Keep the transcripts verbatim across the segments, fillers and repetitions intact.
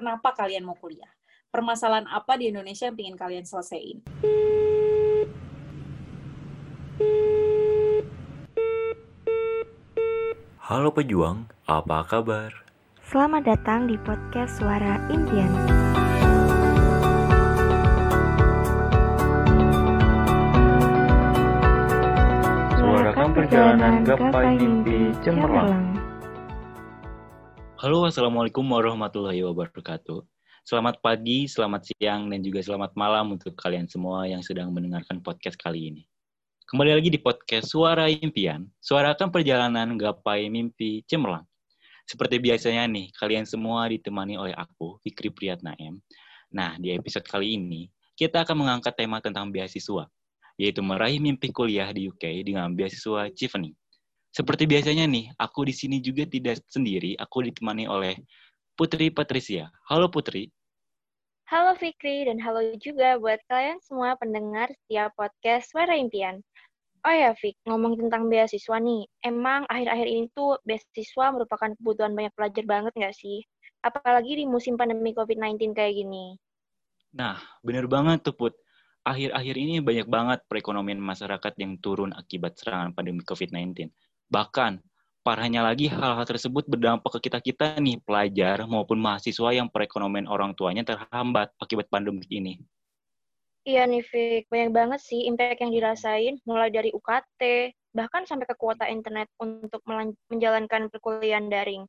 kenapa kalian mau kuliah. Permasalahan apa di Indonesia yang ingin kalian selesaiin? Halo pejuang, apa kabar? Selamat datang di podcast Suara Indian. Suarakan perjalanan gapai mimpi cemerlang. Halo, assalamualaikum warahmatullahi wabarakatuh. Selamat pagi, selamat siang, dan juga selamat malam untuk kalian semua yang sedang mendengarkan podcast kali ini. Kembali lagi di podcast Suara Impian, suarakan perjalanan gapai mimpi cemerlang. Seperti biasanya nih, kalian semua ditemani oleh aku, Fikri Priyatna M. Nah, di episode kali ini, kita akan mengangkat tema tentang beasiswa, yaitu meraih mimpi kuliah di U K dengan beasiswa Chevening. Seperti biasanya nih, aku di sini juga tidak sendiri, aku ditemani oleh Putri Patricia. Halo Putri. Halo Fikri, dan halo juga buat kalian semua pendengar setiap podcast Suara Impian. Oh ya Fik, ngomong tentang beasiswa nih, emang akhir-akhir ini tuh beasiswa merupakan kebutuhan banyak pelajar banget nggak sih? Apalagi di musim pandemi covid sembilan belas kayak gini. Nah, bener banget tuh Put. Akhir-akhir ini banyak banget perekonomian masyarakat yang turun akibat serangan pandemi covid sembilan belas. Bahkan, parahnya lagi, hal-hal tersebut berdampak ke kita-kita nih, pelajar maupun mahasiswa yang perekonomian orang tuanya terhambat akibat pandemi ini. Iya nih, Fik. Banyak banget sih impact yang dirasain, mulai dari U K T, bahkan sampai ke kuota internet untuk melan- menjalankan perkuliahan daring.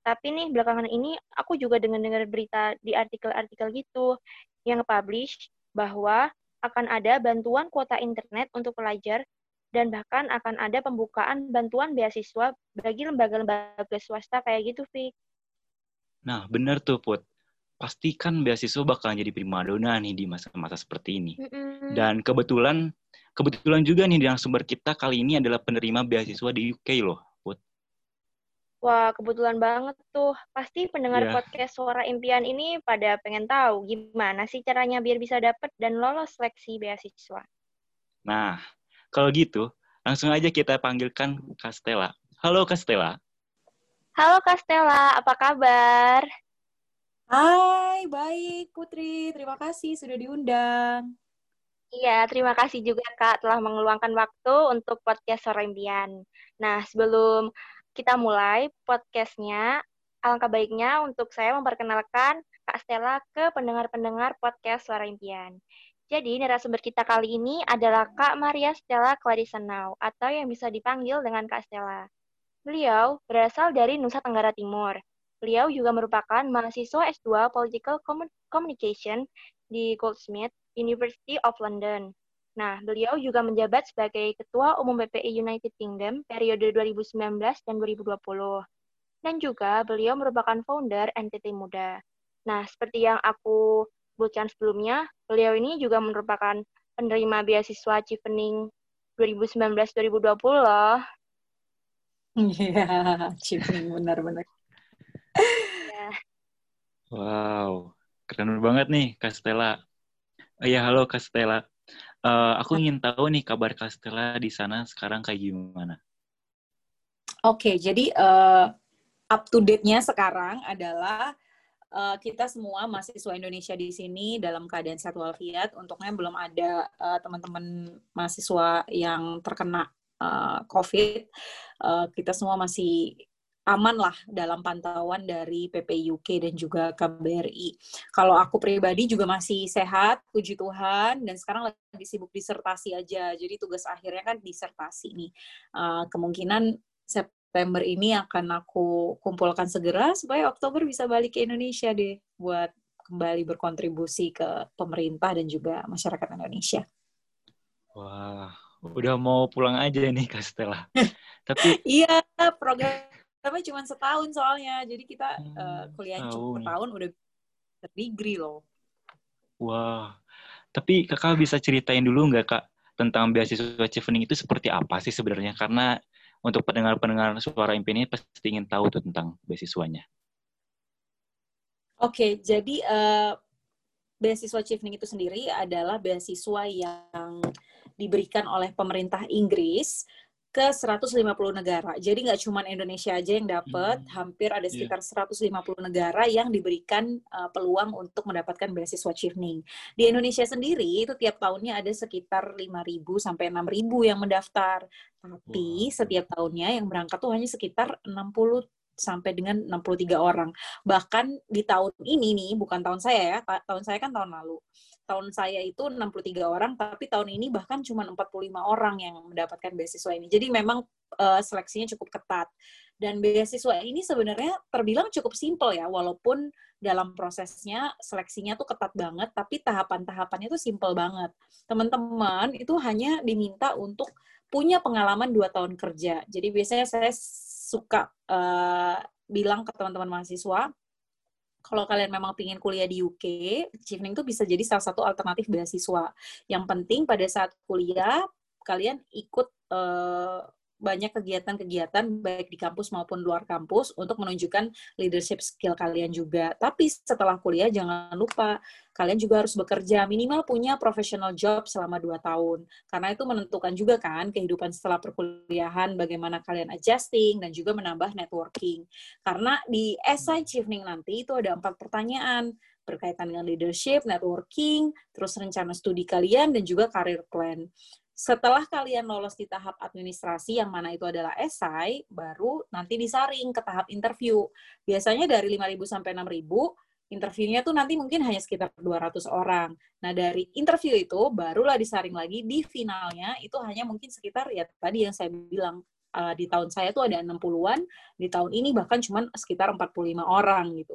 Tapi nih, belakangan ini aku juga dengar-dengar berita di artikel-artikel gitu yang nge-publish bahwa akan ada bantuan kuota internet untuk pelajar dan bahkan akan ada pembukaan bantuan beasiswa bagi lembaga-lembaga swasta kayak gitu, Fik. Nah, benar tuh, Put. Pastikan beasiswa bakal jadi primadona nih di masa-masa seperti ini. Mm-mm. Dan kebetulan kebetulan juga nih narasumber kita kali ini adalah penerima beasiswa di U K loh, Put. Wah, kebetulan banget tuh. Pasti pendengar yeah. podcast Suara Impian ini pada pengen tahu gimana sih caranya biar bisa dapet dan lolos seleksi beasiswa. Nah, kalau gitu, langsung aja kita panggilkan Kak Stella. Halo Kak Stella. Halo Kak Stella, apa kabar? Hai, baik Putri. Terima kasih sudah diundang. Iya, terima kasih juga Kak telah mengeluangkan waktu untuk podcast Suara Impian. Nah, sebelum kita mulai podcastnya, alangkah baiknya untuk saya memperkenalkan Kak Stella ke pendengar-pendengar podcast Suara Impian. Jadi, narasumber kita kali ini adalah Kak Maria Stella Clarisonau, atau yang bisa dipanggil dengan Kak Stella. Beliau berasal dari Nusa Tenggara Timur. Beliau juga merupakan mahasiswa S dua Political Communication di Goldsmith, University of London. Nah, beliau juga menjabat sebagai Ketua Umum P P I United Kingdom periode dua ribu sembilan belas dan dua ribu dua puluh. Dan juga beliau merupakan founder N T T Muda. Nah, seperti yang aku bukan sebelumnya, beliau ini juga merupakan penerima beasiswa Chevening dua ribu sembilan belas dua ribu dua puluh loh. Iya, Chevening benar-benar. Ya. Wow, keren banget nih Kak Stella. Oh, ya, halo Kak Stella. Uh, aku ingin tahu nih kabar Kak Stella di sana sekarang kayak gimana? Oke, okay, jadi uh, up to date-nya sekarang adalah Uh, kita semua mahasiswa Indonesia di sini dalam keadaan sehat walafiat. Untungnya belum ada uh, teman-teman mahasiswa yang terkena uh, COVID. Uh, kita semua masih aman lah dalam pantauan dari P P I U K dan juga K B R I. Kalau aku pribadi juga masih sehat, puji Tuhan, dan sekarang lagi sibuk disertasi aja. Jadi tugas akhirnya kan disertasi nih. Uh, kemungkinan saya September ini akan aku kumpulkan segera supaya Oktober bisa balik ke Indonesia deh buat kembali berkontribusi ke pemerintah dan juga masyarakat Indonesia. Wah, udah mau pulang aja nih Kak Stella. Tapi iya, programnya cuma setahun soalnya. Jadi kita hmm, uh, kuliah cuma setahun udah terdegree loh. Wah, tapi Kakak bisa ceritain dulu nggak Kak tentang beasiswa Chevening itu seperti apa sih sebenarnya? Karena untuk pendengar-pendengar Suara Impian ini pasti ingin tahu tuh tentang beasiswanya. Oke, jadi uh, beasiswa Chevening itu sendiri adalah beasiswa yang diberikan oleh pemerintah Inggris ke seratus lima puluh negara. Jadi nggak cuma Indonesia aja yang dapat, hmm. hampir ada sekitar yeah. seratus lima puluh negara yang diberikan uh, peluang untuk mendapatkan beasiswa Chevening. Di Indonesia sendiri itu tiap tahunnya ada sekitar lima ribu sampai enam ribu yang mendaftar. Tapi wow. setiap tahunnya yang berangkat tuh hanya sekitar enam puluh sampai dengan enam puluh tiga orang. Bahkan di tahun ini nih, bukan tahun saya ya, tahun saya kan tahun lalu. Tahun saya itu enam puluh tiga orang, tapi tahun ini bahkan cuma empat puluh lima orang yang mendapatkan beasiswa ini. Jadi memang uh, seleksinya cukup ketat. Dan beasiswa ini sebenarnya terbilang cukup simpel ya, walaupun dalam prosesnya seleksinya tuh ketat banget, tapi tahapan-tahapannya tuh simpel banget. Teman-teman itu hanya diminta untuk punya pengalaman dua tahun kerja. Jadi biasanya saya suka uh, bilang ke teman-teman mahasiswa, kalau kalian memang pingin kuliah di U K, Chevening itu bisa jadi salah satu alternatif beasiswa. Yang penting pada saat kuliah, kalian ikut uh, banyak kegiatan-kegiatan, baik di kampus maupun luar kampus, untuk menunjukkan leadership skill kalian juga. Tapi setelah kuliah, jangan lupa, kalian juga harus bekerja. Minimal punya professional job selama dua tahun. Karena itu menentukan juga kan, kehidupan setelah perkuliahan, bagaimana kalian adjusting, dan juga menambah networking. Karena di esai Chevening nanti, itu ada empat pertanyaan berkaitan dengan leadership, networking, terus rencana studi kalian, dan juga career plan. Setelah kalian lolos di tahap administrasi, yang mana itu adalah esai, baru nanti disaring ke tahap interview. Biasanya dari lima ribu sampai enam ribu, interviewnya tuh nanti mungkin hanya sekitar dua ratus orang. Nah, dari interview itu, barulah disaring lagi di finalnya, itu hanya mungkin sekitar, ya tadi yang saya bilang, uh, di tahun saya tuh ada enam puluhan, di tahun ini bahkan cuma sekitar empat puluh lima orang gitu.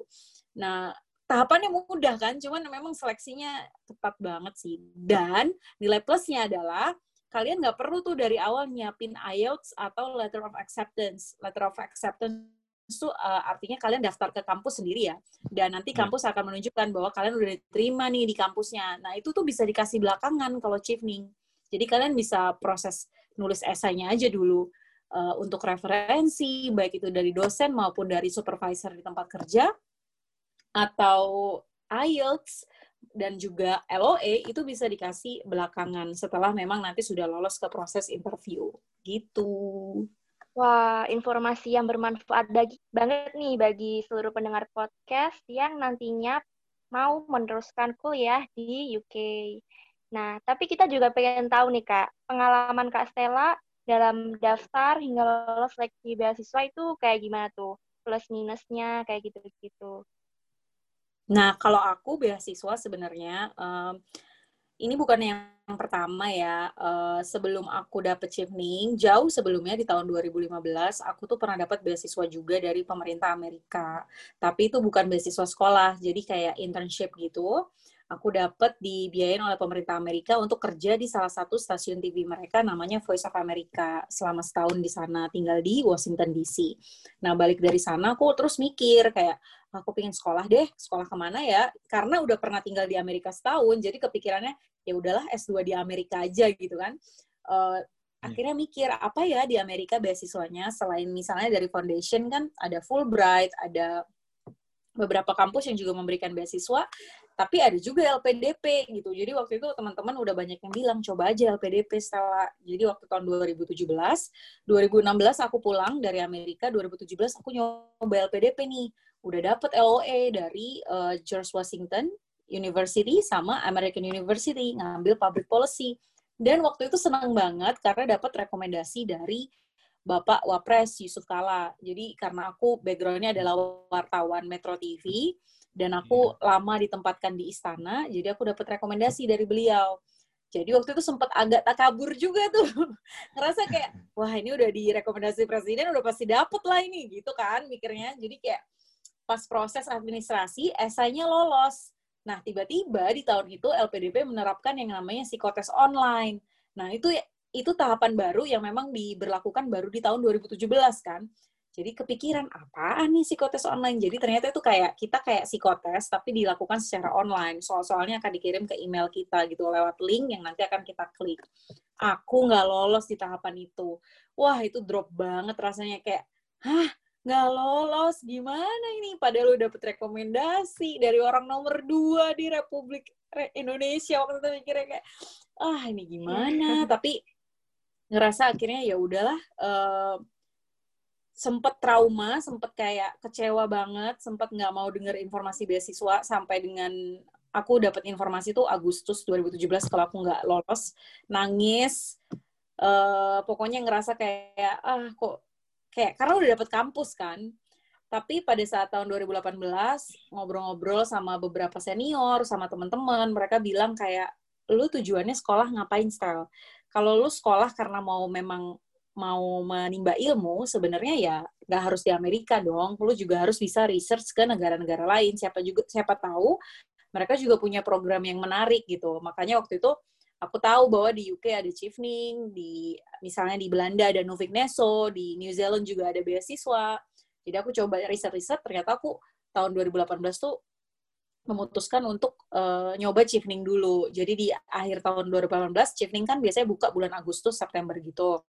Nah, tahapannya mudah kan, cuman memang seleksinya ketat banget sih. Dan nilai plusnya adalah, kalian nggak perlu tuh dari awal nyiapin I E L T S atau Letter of Acceptance. Letter of Acceptance itu uh, artinya kalian daftar ke kampus sendiri ya, dan nanti kampus akan menunjukkan bahwa kalian udah diterima nih di kampusnya. Nah, itu tuh bisa dikasih belakangan kalau Chevening. Jadi kalian bisa proses nulis esainya aja dulu uh, untuk referensi, baik itu dari dosen maupun dari supervisor di tempat kerja, atau I E L T S, dan juga L O A itu bisa dikasih belakangan setelah memang nanti sudah lolos ke proses interview. Gitu. Wah, informasi yang bermanfaat bagi, banget nih bagi seluruh pendengar podcast yang nantinya mau meneruskan kuliah di U K. Nah, tapi kita juga pengen tahu nih, Kak, pengalaman Kak Stella dalam daftar hingga lolos seleksi beasiswa itu kayak gimana tuh? Plus minusnya kayak gitu-gitu. Nah, kalau aku beasiswa sebenarnya, um, ini bukan yang pertama ya, uh, sebelum aku dapet Chevening, jauh sebelumnya di tahun dua ribu lima belas, aku tuh pernah dapat beasiswa juga dari pemerintah Amerika. Tapi itu bukan beasiswa sekolah, jadi kayak internship gitu. Aku dapat dibiayain oleh pemerintah Amerika untuk kerja di salah satu stasiun T V mereka, namanya Voice of America, selama setahun di sana, tinggal di Washington D C. Nah, balik dari sana aku terus mikir kayak, aku pengen sekolah deh, sekolah kemana ya? Karena udah pernah tinggal di Amerika setahun, jadi kepikirannya ya udahlah S dua di Amerika aja gitu kan. Uh, akhirnya mikir, apa ya di Amerika beasiswanya, selain misalnya dari foundation kan, ada Fulbright, ada beberapa kampus yang juga memberikan beasiswa, tapi ada juga L P D P gitu. Jadi waktu itu teman-teman udah banyak yang bilang, coba aja L P D P setelah. Jadi waktu tahun dua ribu tujuh belas, dua ribu enam belas aku pulang dari Amerika, dua ribu tujuh belas aku nyoba L P D P nih. Udah dapet L O A dari uh, George Washington University sama American University, ngambil public policy. Dan waktu itu senang banget karena dapat rekomendasi dari Bapak Wapres Yusuf Kala. Jadi karena aku background-nya adalah wartawan Metro T V, dan aku yeah. lama ditempatkan di istana, jadi aku dapat rekomendasi dari beliau. Jadi waktu itu sempat agak takabur juga tuh. Ngerasa kayak, wah ini udah direkomendasi presiden, udah pasti dapet lah ini, gitu kan mikirnya. Jadi kayak pas proses administrasi, esainya lolos. Nah, tiba-tiba di tahun itu L P D P menerapkan yang namanya psikotes online. Nah, itu ya, itu tahapan baru yang memang diberlakukan baru di tahun dua ribu tujuh belas kan. Jadi kepikiran, apaan nih psikotes online? Jadi ternyata itu kayak, kita kayak psikotes, tapi dilakukan secara online. Soal-soalnya akan dikirim ke email kita gitu, lewat link yang nanti akan kita klik. Aku nggak lolos di tahapan itu. Wah, itu drop banget rasanya kayak, hah, nggak lolos, gimana ini? Padahal lu dapet rekomendasi dari orang nomor dua di Republik Indonesia. Waktu itu mikirnya kayak, ah ini gimana? Tapi ngerasa akhirnya ya udahlah, uh, sempet trauma, sempet kayak kecewa banget, sempet nggak mau dengar informasi beasiswa sampai dengan aku dapat informasi tuh Agustus dua ribu tujuh belas kalau aku nggak lolos, nangis, uh, pokoknya ngerasa kayak ah kok kayak karena udah dapat kampus kan. Tapi pada saat tahun dua ribu delapan belas ngobrol-ngobrol sama beberapa senior, sama teman-teman, mereka bilang kayak lu tujuannya sekolah ngapain style? Kalau lu sekolah karena mau memang mau menimba ilmu, sebenarnya ya nggak harus di Amerika dong. Lu juga harus bisa research ke negara-negara lain. Siapa juga siapa tahu mereka juga punya program yang menarik gitu. Makanya waktu itu aku tahu bahwa di U K ada Chevening, di misalnya di Belanda ada Nuffic Nesso, di New Zealand juga ada beasiswa. Jadi aku coba riset-riset, ternyata aku tahun dua ribu delapan belas tuh memutuskan untuk uh, nyoba Chevening dulu. Jadi di akhir tahun dua ribu delapan belas, Chevening kan biasanya buka bulan Agustus, September gitu.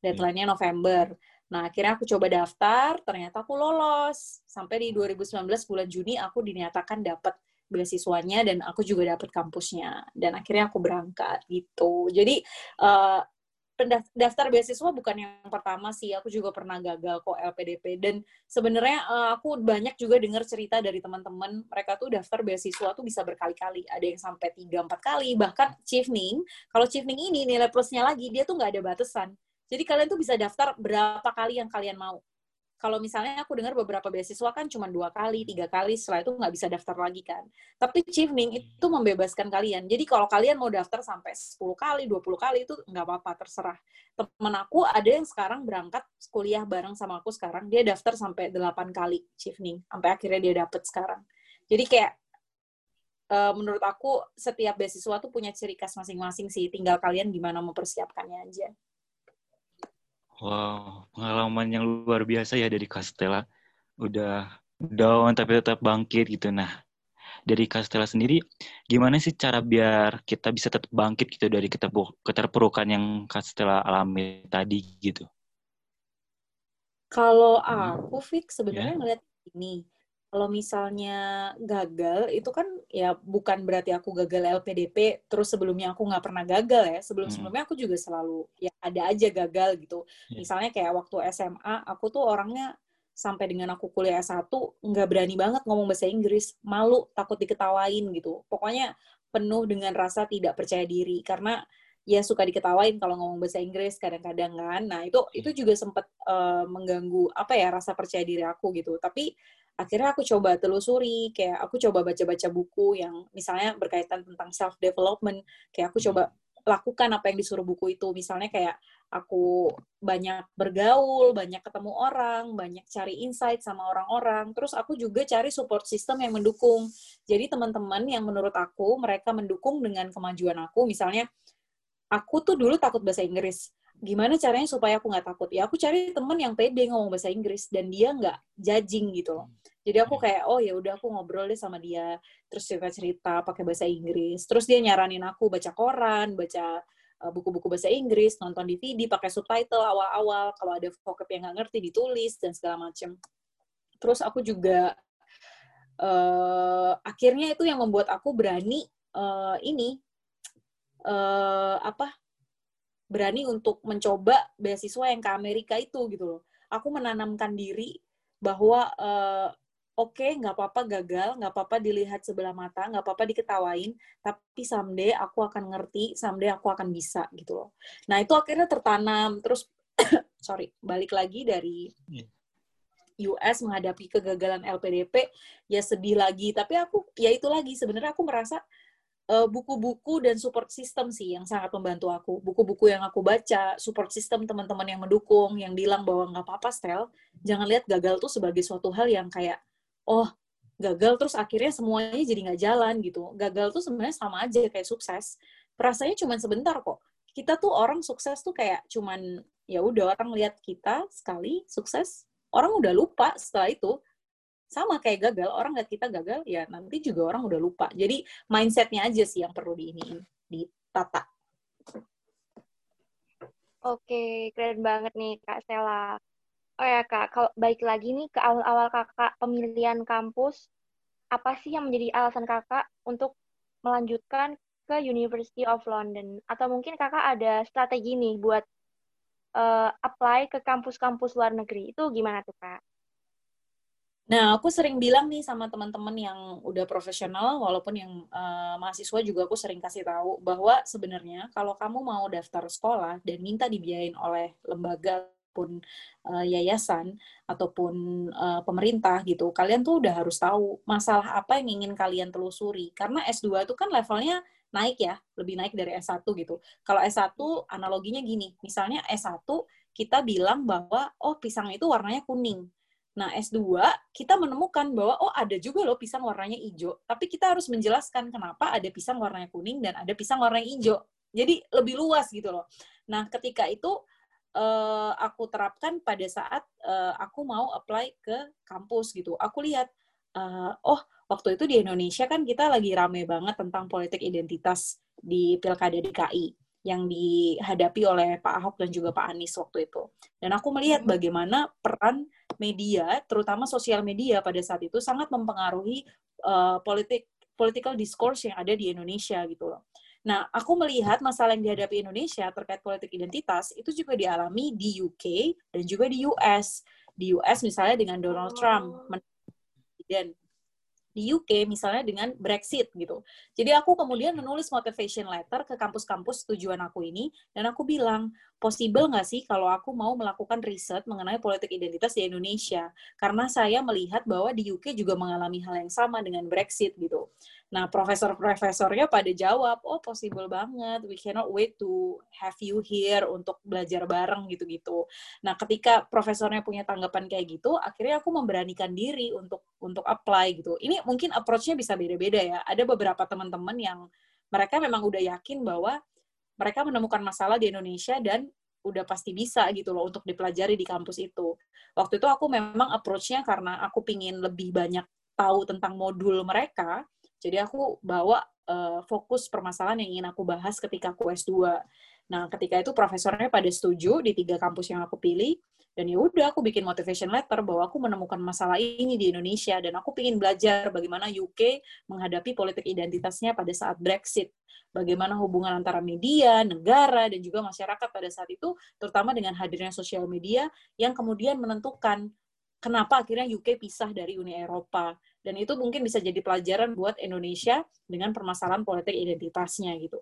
Deadline-nya November. Nah, akhirnya aku coba daftar, ternyata aku lolos. Sampai di dua ribu sembilan belas bulan Juni aku dinyatakan dapat beasiswanya dan aku juga dapat kampusnya. Dan akhirnya aku berangkat gitu. Jadi uh, daftar beasiswa bukan yang pertama sih. Aku juga pernah gagal kok L P D P. Dan sebenarnya uh, aku banyak juga dengar cerita dari teman-teman, mereka tuh daftar beasiswa tuh bisa berkali-kali. Ada yang sampai tiga empat kali. Bahkan Chevening, kalau Chevening ini nilai plusnya lagi, dia tuh nggak ada batasan. Jadi kalian tuh bisa daftar berapa kali yang kalian mau. Kalau misalnya aku dengar beberapa beasiswa kan cuma dua kali, tiga kali, setelah itu nggak bisa daftar lagi kan. Tapi Chevening itu membebaskan kalian. Jadi kalau kalian mau daftar sampai sepuluh kali, dua puluh kali itu nggak apa-apa, terserah. Temen aku ada yang sekarang berangkat kuliah bareng sama aku sekarang, dia daftar sampai delapan kali Chevening, sampai akhirnya dia dapet sekarang. Jadi kayak uh, menurut aku setiap beasiswa tuh punya ciri khas masing-masing sih, tinggal kalian gimana mempersiapkannya aja. Wow, pengalaman yang luar biasa ya dari Kak Stella. Udah down tapi tetap bangkit gitu. Nah, dari Kak Stella sendiri, gimana sih cara biar kita bisa tetap bangkit gitu dari keterpurukan yang Kak Stella alami tadi gitu? Kalau aku, Fik, sebenarnya yeah. ngeliat ini. Kalau misalnya gagal, itu kan ya bukan berarti aku gagal L P D P, terus sebelumnya aku nggak pernah gagal ya. Sebelum-sebelumnya aku juga selalu ya ada aja gagal gitu. Yeah. Misalnya kayak waktu S M A, aku tuh orangnya sampai dengan aku kuliah S satu, nggak berani banget ngomong bahasa Inggris, malu, takut diketawain gitu. Pokoknya penuh dengan rasa tidak percaya diri, karena ya suka diketawain kalau ngomong bahasa Inggris kadang-kadang kan. Nah itu, yeah. itu juga sempat uh, mengganggu apa ya rasa percaya diri aku gitu. Tapi akhirnya aku coba telusuri, kayak aku coba baca-baca buku yang misalnya berkaitan tentang self-development, kayak aku coba lakukan apa yang disuruh buku itu. Misalnya kayak aku banyak bergaul, banyak ketemu orang, banyak cari insight sama orang-orang, terus aku juga cari support system yang mendukung. Jadi teman-teman yang menurut aku, mereka mendukung dengan kemajuan aku, misalnya aku tuh dulu takut bahasa Inggris. Gimana caranya supaya aku nggak takut? Ya aku cari temen yang pede ngomong bahasa Inggris dan dia nggak judging gitu loh. Jadi aku kayak, oh ya udah aku ngobrol deh sama dia, terus cerita-cerita pakai bahasa Inggris. Terus dia nyaranin aku baca koran, baca buku-buku bahasa Inggris, nonton D V D, pakai subtitle awal-awal, kalau ada vocab yang nggak ngerti ditulis, dan segala macem. Terus aku juga, uh, akhirnya itu yang membuat aku berani, uh, ini, uh, apa, berani untuk mencoba beasiswa yang ke Amerika itu gitu loh. Aku menanamkan diri bahwa uh, oke okay, nggak apa-apa gagal, nggak apa-apa dilihat sebelah mata, nggak apa-apa diketawain, tapi someday aku akan ngerti, someday aku akan bisa gitu loh. Nah itu akhirnya tertanam. Terus sorry, balik lagi dari U S menghadapi kegagalan L P D P, ya sedih lagi. Tapi aku ya itu lagi sebenarnya aku merasa buku-buku dan support system sih yang sangat membantu aku. Buku-buku yang aku baca, support system teman-teman yang mendukung, yang bilang bahwa nggak apa-apa, Stel, jangan lihat gagal tuh sebagai suatu hal yang kayak, oh, gagal terus akhirnya semuanya jadi nggak jalan gitu. Gagal tuh sebenarnya sama aja kayak sukses. Perasaannya cuma sebentar kok. Kita tuh orang sukses tuh kayak cuman, ya udah orang lihat kita sekali sukses, orang udah lupa setelah itu. Sama kayak gagal, orang lihat kita gagal, ya nanti juga orang udah lupa. Jadi mindsetnya aja sih yang perlu di ini ditata. Oke, keren banget nih Kak Stella. Oh ya Kak, kalau balik lagi nih ke awal-awal Kakak pemilihan kampus, apa sih yang menjadi alasan Kakak untuk melanjutkan ke University of London? Atau mungkin Kakak ada strategi nih buat uh, apply ke kampus-kampus luar negeri. Itu gimana tuh, Kak? Nah, aku sering bilang nih sama teman-teman yang udah profesional, walaupun yang uh, mahasiswa juga aku sering kasih tahu bahwa sebenarnya kalau kamu mau daftar sekolah dan minta dibiayain oleh lembaga ataupun uh, yayasan ataupun uh, pemerintah gitu, kalian tuh udah harus tahu masalah apa yang ingin kalian telusuri. Karena S dua itu kan levelnya naik ya, lebih naik dari S satu gitu. Kalau S satu analoginya gini, misalnya S satu kita bilang bahwa oh pisang itu warnanya kuning. Nah, S dua kita menemukan bahwa oh ada juga loh pisang warnanya hijau, tapi kita harus menjelaskan kenapa ada pisang warnanya kuning dan ada pisang warnanya hijau. Jadi lebih luas gitu loh. Nah, ketika itu eh, aku terapkan pada saat eh, aku mau apply ke kampus gitu. Aku lihat eh, oh waktu itu di Indonesia kan kita lagi rame banget tentang politik identitas di Pilkada D K I yang dihadapi oleh Pak Ahok dan juga Pak Anies waktu itu. Dan aku melihat bagaimana peran media, terutama sosial media pada saat itu, sangat mempengaruhi uh, politik, political discourse yang ada di Indonesia gitu loh. Nah, aku melihat masalah yang dihadapi Indonesia terkait politik identitas itu juga dialami di U K dan juga di U S. Di U S misalnya dengan Donald Trump, dan di U K misalnya dengan Brexit gitu. Jadi aku kemudian menulis motivation letter ke kampus-kampus tujuan aku ini, dan aku bilang, possible nggak sih kalau aku mau melakukan riset mengenai politik identitas di Indonesia? Karena saya melihat bahwa di U K juga mengalami hal yang sama dengan Brexit gitu. Nah, profesor-profesornya pada jawab, oh possible banget, we cannot wait to have you here untuk belajar bareng gitu-gitu. Nah, ketika profesornya punya tanggapan kayak gitu, akhirnya aku memberanikan diri untuk untuk apply gitu. Ini mungkin approach-nya bisa beda-beda ya. Ada beberapa teman-teman yang mereka memang udah yakin bahwa mereka menemukan masalah di Indonesia dan udah pasti bisa gitu loh untuk dipelajari di kampus itu. Waktu itu aku memang approach-nya karena aku pingin lebih banyak tahu tentang modul mereka, jadi aku bawa uh, fokus permasalahan yang ingin aku bahas ketika aku S dua. Nah, ketika itu profesornya pada setuju di tiga kampus yang aku pilih, dan ya udah aku bikin motivation letter bahwa aku menemukan masalah ini di Indonesia dan aku ingin belajar bagaimana U K menghadapi politik identitasnya pada saat Brexit, bagaimana hubungan antara media, negara, dan juga masyarakat pada saat itu, terutama dengan hadirnya sosial media yang kemudian menentukan kenapa akhirnya U K pisah dari Uni Eropa. Dan itu mungkin bisa jadi pelajaran buat Indonesia dengan permasalahan politik identitasnya gitu.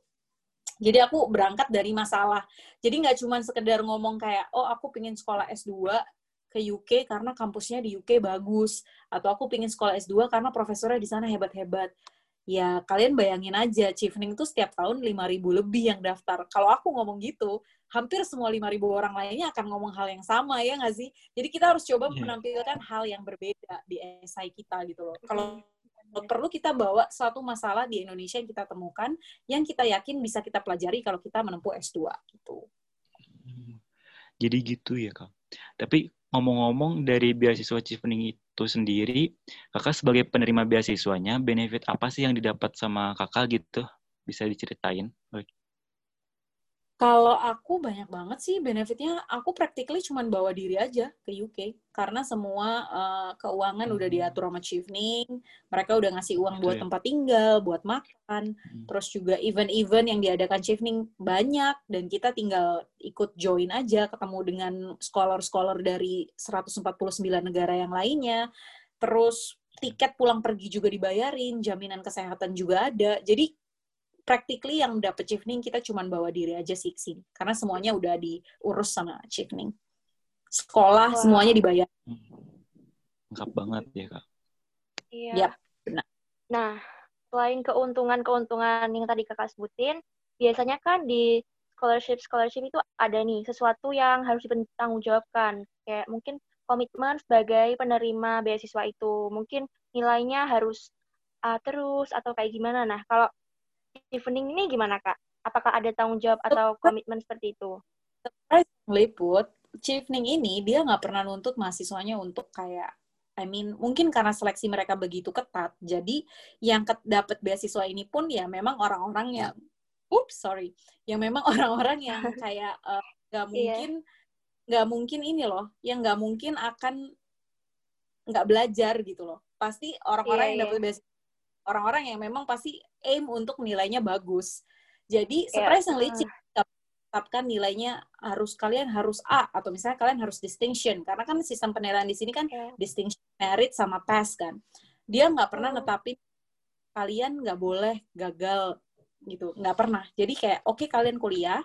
Jadi aku berangkat dari masalah. Jadi nggak cuma sekedar ngomong kayak, oh aku pengen sekolah S dua ke U K karena kampusnya di U K bagus. Atau aku pengen sekolah S dua karena profesornya di sana hebat-hebat. Ya kalian bayangin aja, Chevening tuh setiap tahun lima ribu lebih yang daftar. Kalau aku ngomong gitu, hampir semua lima ribu orang lainnya akan ngomong hal yang sama, ya nggak sih? Jadi kita harus coba yeah. menampilkan hal yang berbeda di esai kita gitu loh. Kalau perlu kita bawa suatu masalah di Indonesia yang kita temukan, yang kita yakin bisa kita pelajari kalau kita menempuh S dua gitu. Jadi gitu ya, Kak. Tapi ngomong-ngomong dari beasiswa Chevening itu sendiri, Kakak sebagai penerima beasiswanya, benefit apa sih yang didapat sama Kakak gitu? Bisa diceritain? Baik. Kalau aku banyak banget sih benefitnya, aku practically cuma bawa diri aja ke U K. Karena semua uh, keuangan hmm. udah diatur sama Chevening, mereka udah ngasih uang Itu buat ya. tempat tinggal, buat makan, hmm. terus juga event-event yang diadakan Chevening banyak, dan kita tinggal ikut join aja, ketemu dengan scholar-scholar dari seratus empat puluh sembilan negara yang lainnya, terus tiket pulang pergi juga dibayarin, jaminan kesehatan juga ada, jadi practically yang dapet Chevening kita cuma bawa diri aja sih kesini. Karena semuanya udah diurus sama Chevening. Sekolah wow. semuanya dibayar. Lengkap banget ya, Kak. Iya. Ya, benar. Nah, selain keuntungan-keuntungan yang tadi Kakak sebutin, biasanya kan di scholarship-scholarship itu ada nih sesuatu yang harus dipertanggungjawabkan. Kayak mungkin komitmen sebagai penerima beasiswa itu. Mungkin nilainya harus uh, terus atau kayak gimana. Nah, kalau Chevening ini gimana, Kak? Apakah ada tanggung jawab atau komitmen seperti itu? Surprisingly put, Chevening ini dia nggak pernah nuntut mahasiswanya untuk kayak, I mean, mungkin karena seleksi mereka begitu ketat, jadi yang dapat beasiswa ini pun ya memang orang-orang yang, oops, sorry, yang memang orang-orang yang kayak nggak uh, mungkin, nggak yeah. mungkin ini loh, yang nggak mungkin akan nggak belajar gitu loh. Pasti orang-orang yeah, yang dapat yeah. beasiswa, orang-orang yang memang pasti aim untuk nilainya bagus. Jadi, surprisingly, yeah. tetapkan nilainya harus kalian harus A atau misalnya kalian harus distinction, karena kan sistem penilaian di sini kan yeah. distinction, merit sama pass kan. Dia nggak pernah netapin kalian nggak boleh gagal gitu, nggak pernah. Jadi kayak oke okay, kalian kuliah,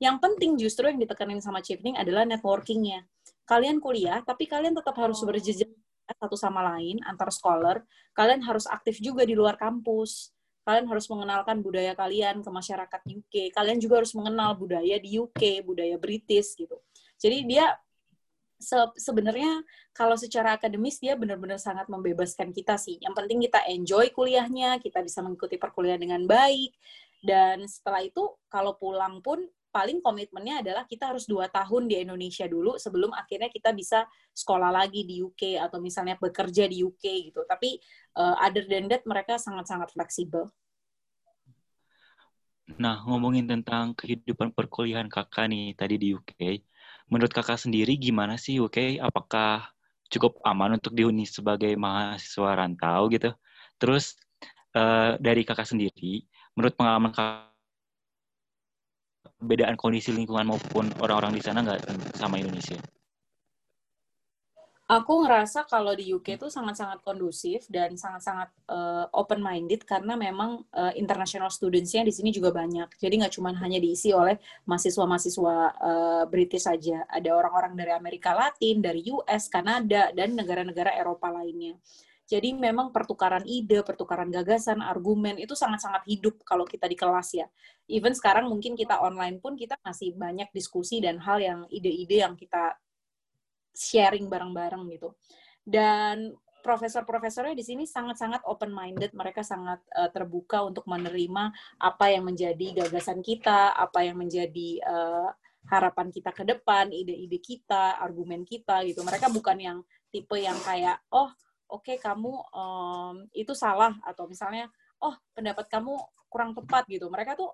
yang penting justru yang ditekanin sama Chevening adalah networkingnya. Kalian kuliah, tapi kalian tetap harus berjejaring satu sama lain antar scholar. Kalian harus aktif juga di luar kampus. Kalian harus mengenalkan budaya kalian ke masyarakat U K. Kalian juga harus mengenal budaya di U K, budaya British gitu. Jadi dia se- sebenarnya kalau secara akademis dia benar-benar sangat membebaskan kita sih. Yang penting kita enjoy kuliahnya, kita bisa mengikuti perkuliahan dengan baik. Dan setelah itu kalau pulang pun paling komitmennya adalah kita harus dua tahun di Indonesia dulu sebelum akhirnya kita bisa sekolah lagi di U K atau misalnya bekerja di U K gitu. Tapi uh, other than that mereka sangat-sangat fleksibel. Nah, ngomongin tentang kehidupan perkuliahan kakak nih tadi di U K. Menurut kakak sendiri gimana sih U K? Apakah cukup aman untuk dihuni sebagai mahasiswa rantau gitu? Terus uh, dari kakak sendiri, menurut pengalaman kakak, bedaan kondisi lingkungan maupun orang-orang di sana nggak sama Indonesia? Aku ngerasa kalau di U K itu sangat-sangat kondusif dan sangat-sangat uh, open-minded karena memang uh, international students-nya di sini juga banyak. Jadi nggak cuma hanya diisi oleh mahasiswa-mahasiswa uh, British saja. Ada orang-orang dari Amerika Latin, dari U S, Kanada, dan negara-negara Eropa lainnya. Jadi memang pertukaran ide, pertukaran gagasan, argumen itu sangat-sangat hidup kalau kita di kelas ya. Even sekarang mungkin kita online pun kita masih banyak diskusi dan hal yang ide-ide yang kita sharing bareng-bareng gitu. Dan profesor-profesornya di sini sangat-sangat open-minded, mereka sangat uh, terbuka untuk menerima apa yang menjadi gagasan kita, apa yang menjadi uh, harapan kita ke depan, ide-ide kita, argumen kita gitu. Mereka bukan yang tipe yang kayak, oh, oke, okay, kamu um, itu salah, atau misalnya, oh, pendapat kamu kurang tepat, gitu. Mereka tuh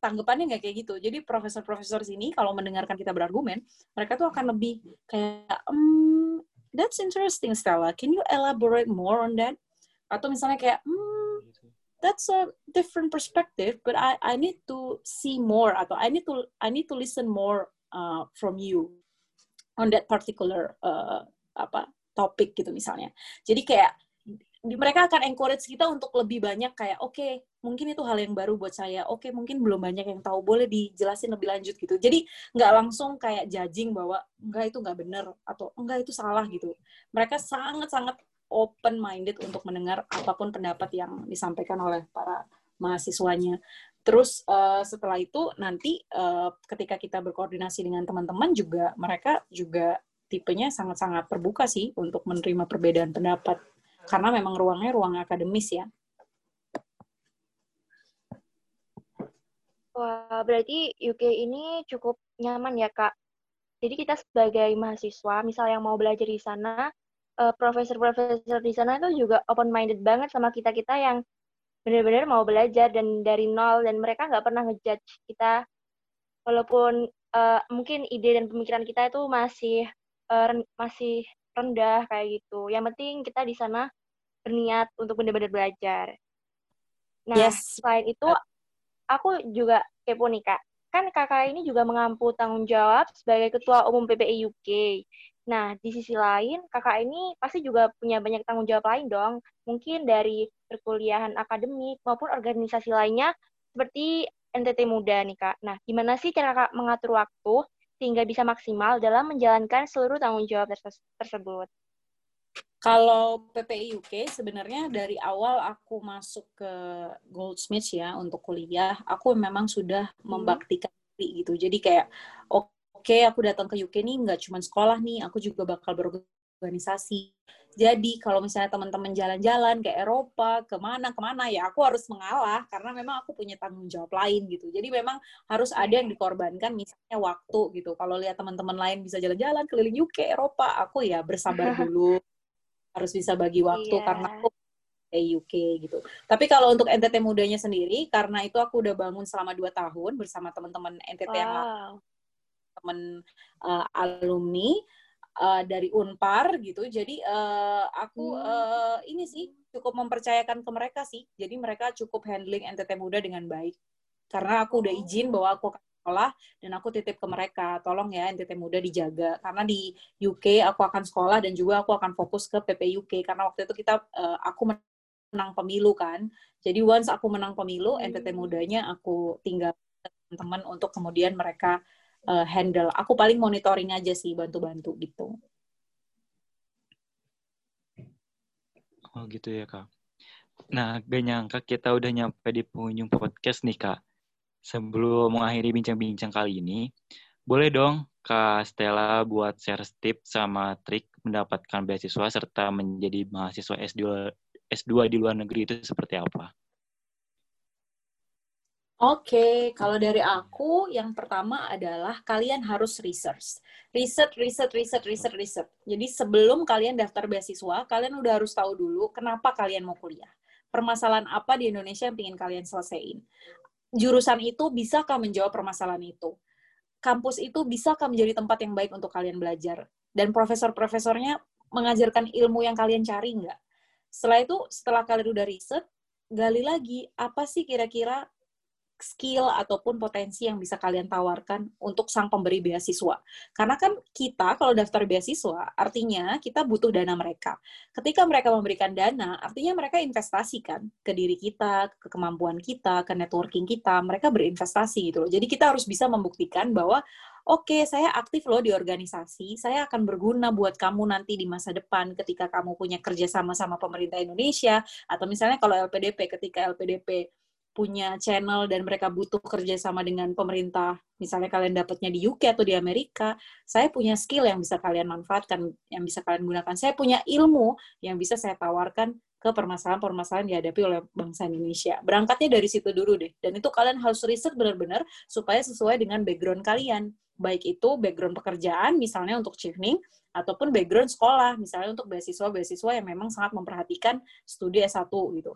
tanggapannya nggak kayak gitu. Jadi, profesor-profesor sini, kalau mendengarkan kita berargumen, mereka tuh akan lebih kayak, hmm, that's interesting, Stella. Can you elaborate more on that? Atau misalnya kayak, hmm, that's a different perspective, but I, I need to see more, atau I need to, I need to listen more uh, from you on that particular, uh, apa, topik gitu misalnya. Jadi kayak mereka akan encourage kita untuk lebih banyak kayak oke, okay, mungkin itu hal yang baru buat saya. Oke, okay, mungkin belum banyak yang tahu, boleh dijelasin lebih lanjut gitu. Jadi nggak langsung kayak judging bahwa enggak itu nggak benar atau enggak itu salah gitu. Mereka sangat-sangat open-minded untuk mendengar apapun pendapat yang disampaikan oleh para mahasiswanya. Terus uh, setelah itu nanti uh, ketika kita berkoordinasi dengan teman-teman juga mereka juga tipenya sangat-sangat terbuka sih untuk menerima perbedaan pendapat. Karena memang ruangnya ruang akademis ya. Wah, berarti U K ini cukup nyaman ya, Kak. Jadi kita sebagai mahasiswa, misal yang mau belajar di sana, uh, profesor-profesor di sana itu juga open-minded banget sama kita-kita yang benar-benar mau belajar dan dari nol, dan mereka nggak pernah ngejudge kita. Walaupun uh, mungkin ide dan pemikiran kita itu masih masih rendah kayak gitu. Yang penting kita di sana berniat untuk benar-benar belajar. Nah, yes. Selain itu, aku juga kepo nih, Kak. Kan kakak ini juga mengampu tanggung jawab sebagai Ketua Umum P P I U K. Nah, di sisi lain, kakak ini pasti juga punya banyak tanggung jawab lain dong. Mungkin dari perkuliahan akademik maupun organisasi lainnya seperti N T T Muda nih, Kak. Nah, gimana sih cara kakak mengatur waktu sehingga bisa maksimal dalam menjalankan seluruh tanggung jawab terse- tersebut. Kalau P P I U K, sebenarnya dari awal aku masuk ke Goldsmith ya, untuk kuliah, aku memang sudah membaktikan diri gitu. Jadi kayak, oke okay, aku datang ke U K nih, nggak cuma sekolah nih, aku juga bakal berorganisasi. Jadi kalau misalnya teman-teman jalan-jalan ke Eropa, kemana-kemana, ya aku harus mengalah, karena memang aku punya tanggung jawab lain gitu. Jadi memang harus ada yang dikorbankan, misalnya waktu gitu. Kalau lihat teman-teman lain bisa jalan-jalan keliling U K, Eropa, aku ya bersabar dulu, harus bisa bagi waktu yeah. karena aku di U K gitu. Tapi kalau untuk N T T Mudanya sendiri, karena itu aku udah bangun selama dua tahun bersama teman-teman N T T wow. yang lain, teman uh, alumni, Uh, dari Unpar gitu, jadi uh, aku uh, ini sih cukup mempercayakan ke mereka sih, jadi mereka cukup handling N T T Muda dengan baik, karena aku udah izin bahwa aku akan sekolah, dan aku titip ke mereka, tolong ya N T T Muda dijaga, karena di U K aku akan sekolah dan juga aku akan fokus ke P P I U K, karena waktu itu kita uh, aku menang pemilu kan, jadi once aku menang pemilu, N T T Mudanya aku tinggal teman-teman untuk kemudian mereka uh, handle, aku paling monitoring aja sih, bantu-bantu gitu. Oh gitu ya Kak. Nah, gak nyangka kita udah nyampe di penghujung podcast nih Kak. Sebelum mengakhiri bincang-bincang kali ini, boleh dong Kak Stella buat share tips sama trik mendapatkan beasiswa serta menjadi mahasiswa S dua di luar negeri itu seperti apa? Oke, okay. Kalau dari aku, yang pertama adalah kalian harus research. Research, research, research, research, research. Jadi sebelum kalian daftar beasiswa, kalian udah harus tahu dulu kenapa kalian mau kuliah. Permasalahan apa di Indonesia yang ingin kalian selesaiin. Jurusan itu bisakah menjawab permasalahan itu? Kampus itu bisakah menjadi tempat yang baik untuk kalian belajar? Dan profesor-profesornya mengajarkan ilmu yang kalian cari nggak? Setelah itu, setelah kalian udah research, gali lagi, apa sih kira-kira skill ataupun potensi yang bisa kalian tawarkan untuk sang pemberi beasiswa. Karena kan kita kalau daftar beasiswa, artinya kita butuh dana mereka. Ketika mereka memberikan dana, artinya mereka investasikan ke diri kita, ke kemampuan kita, ke networking kita, mereka berinvestasi gitu loh. Jadi kita harus bisa membuktikan bahwa oke, okay, saya aktif loh di organisasi, saya akan berguna buat kamu nanti di masa depan ketika kamu punya kerjasama sama pemerintah Indonesia, atau misalnya kalau L P D P, ketika L P D P punya channel dan mereka butuh kerjasama dengan pemerintah, misalnya kalian dapatnya di U K atau di Amerika, saya punya skill yang bisa kalian manfaatkan, yang bisa kalian gunakan. Saya punya ilmu yang bisa saya tawarkan ke permasalahan-permasalahan dihadapi oleh bangsa Indonesia. Berangkatnya dari situ dulu deh. Dan itu kalian harus riset benar-benar supaya sesuai dengan background kalian. Baik itu background pekerjaan, misalnya untuk Chevening, ataupun background sekolah, misalnya untuk beasiswa-beasiswa yang memang sangat memperhatikan studi S satu gitu.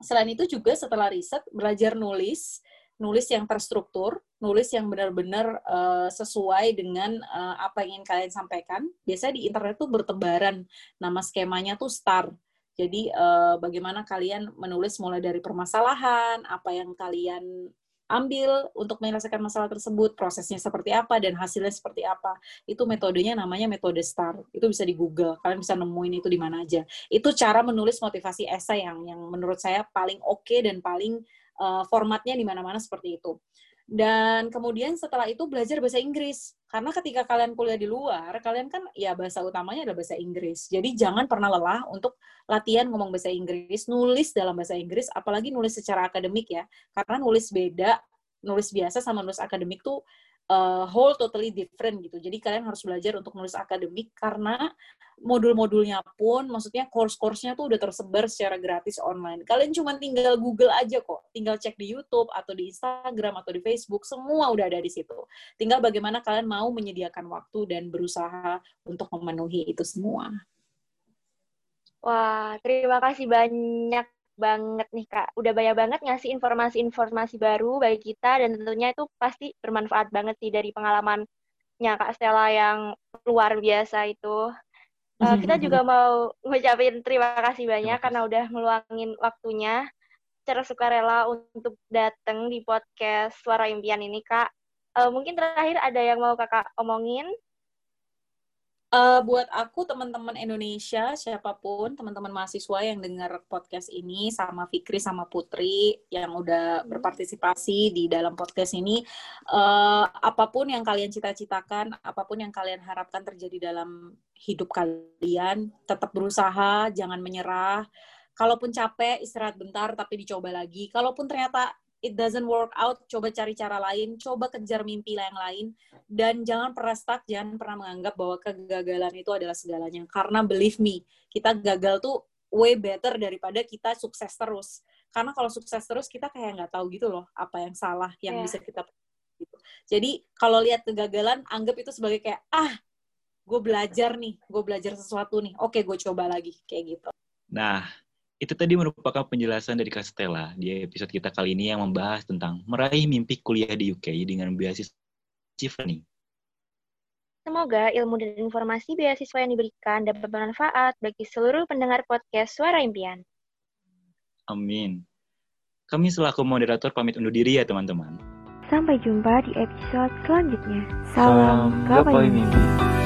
Selain itu juga setelah riset, belajar nulis, nulis yang terstruktur, nulis yang benar-benar uh, sesuai dengan uh, apa yang ingin kalian sampaikan. Biasanya di internet tuh bertebaran, nama skemanya tuh star. Jadi uh, bagaimana kalian menulis mulai dari permasalahan, apa yang kalian ambil untuk menyelesaikan masalah tersebut, prosesnya seperti apa, dan hasilnya seperti apa. Itu metodenya namanya metode STAR. Itu bisa di Google, kalian bisa nemuin itu di mana aja. Itu cara menulis motivasi esai yang yang menurut saya paling oke okay dan paling uh, formatnya di mana-mana seperti itu. Dan kemudian setelah itu belajar bahasa Inggris. Karena ketika kalian kuliah di luar, kalian kan ya bahasa utamanya adalah bahasa Inggris. Jadi jangan pernah lelah untuk latihan ngomong bahasa Inggris, nulis dalam bahasa Inggris, apalagi nulis secara akademik ya. Karena nulis beda, nulis biasa sama nulis akademik tuh uh, whole totally different gitu. Jadi kalian harus belajar untuk nulis akademik karena modul-modulnya pun, maksudnya course-course-nya tuh udah tersebar secara gratis online. Kalian cuma tinggal Google aja kok, tinggal cek di YouTube, atau di Instagram, atau di Facebook, semua udah ada di situ. Tinggal bagaimana kalian mau menyediakan waktu dan berusaha untuk memenuhi itu semua. Wah, terima kasih banyak banget nih Kak. Udah banyak banget ngasih informasi-informasi baru bagi kita, dan tentunya itu pasti bermanfaat banget sih dari pengalamannya Kak Stella yang luar biasa itu. Uh, kita juga mau ngucapin terima kasih banyak karena udah meluangin waktunya secara sukarela untuk datang di podcast Suara Impian ini, Kak. Uh, mungkin terakhir ada yang mau Kakak omongin? Uh, buat aku, teman-teman Indonesia, siapapun, teman-teman mahasiswa yang dengar podcast ini, sama Fikri, sama Putri, yang udah berpartisipasi di dalam podcast ini, uh, apapun yang kalian cita-citakan, apapun yang kalian harapkan terjadi dalam hidup kalian, tetap berusaha, jangan menyerah. Kalaupun capek, istirahat bentar, tapi dicoba lagi. Kalaupun ternyata it doesn't work out, coba cari cara lain, coba kejar mimpi yang lain, dan jangan pernah stuck, jangan pernah menganggap bahwa kegagalan itu adalah segalanya. Karena believe me, kita gagal tuh way better daripada kita sukses terus. Karena kalau sukses terus, kita kayak nggak tahu gitu loh, apa yang salah, yang yeah. bisa kita gitu. Jadi, kalau lihat kegagalan, anggap itu sebagai kayak, ah, gue belajar nih, gue belajar sesuatu nih, oke, gue coba lagi, kayak gitu. Nah, itu tadi merupakan penjelasan dari Kak Stella di episode kita kali ini yang membahas tentang meraih mimpi kuliah di U K dengan beasiswa Chevening. Semoga ilmu dan informasi beasiswa yang diberikan dapat bermanfaat bagi seluruh pendengar podcast Suara Impian. Amin. Kami selaku moderator pamit undur diri ya teman-teman. Sampai jumpa di episode selanjutnya. Salam, Salam gapai mimpi.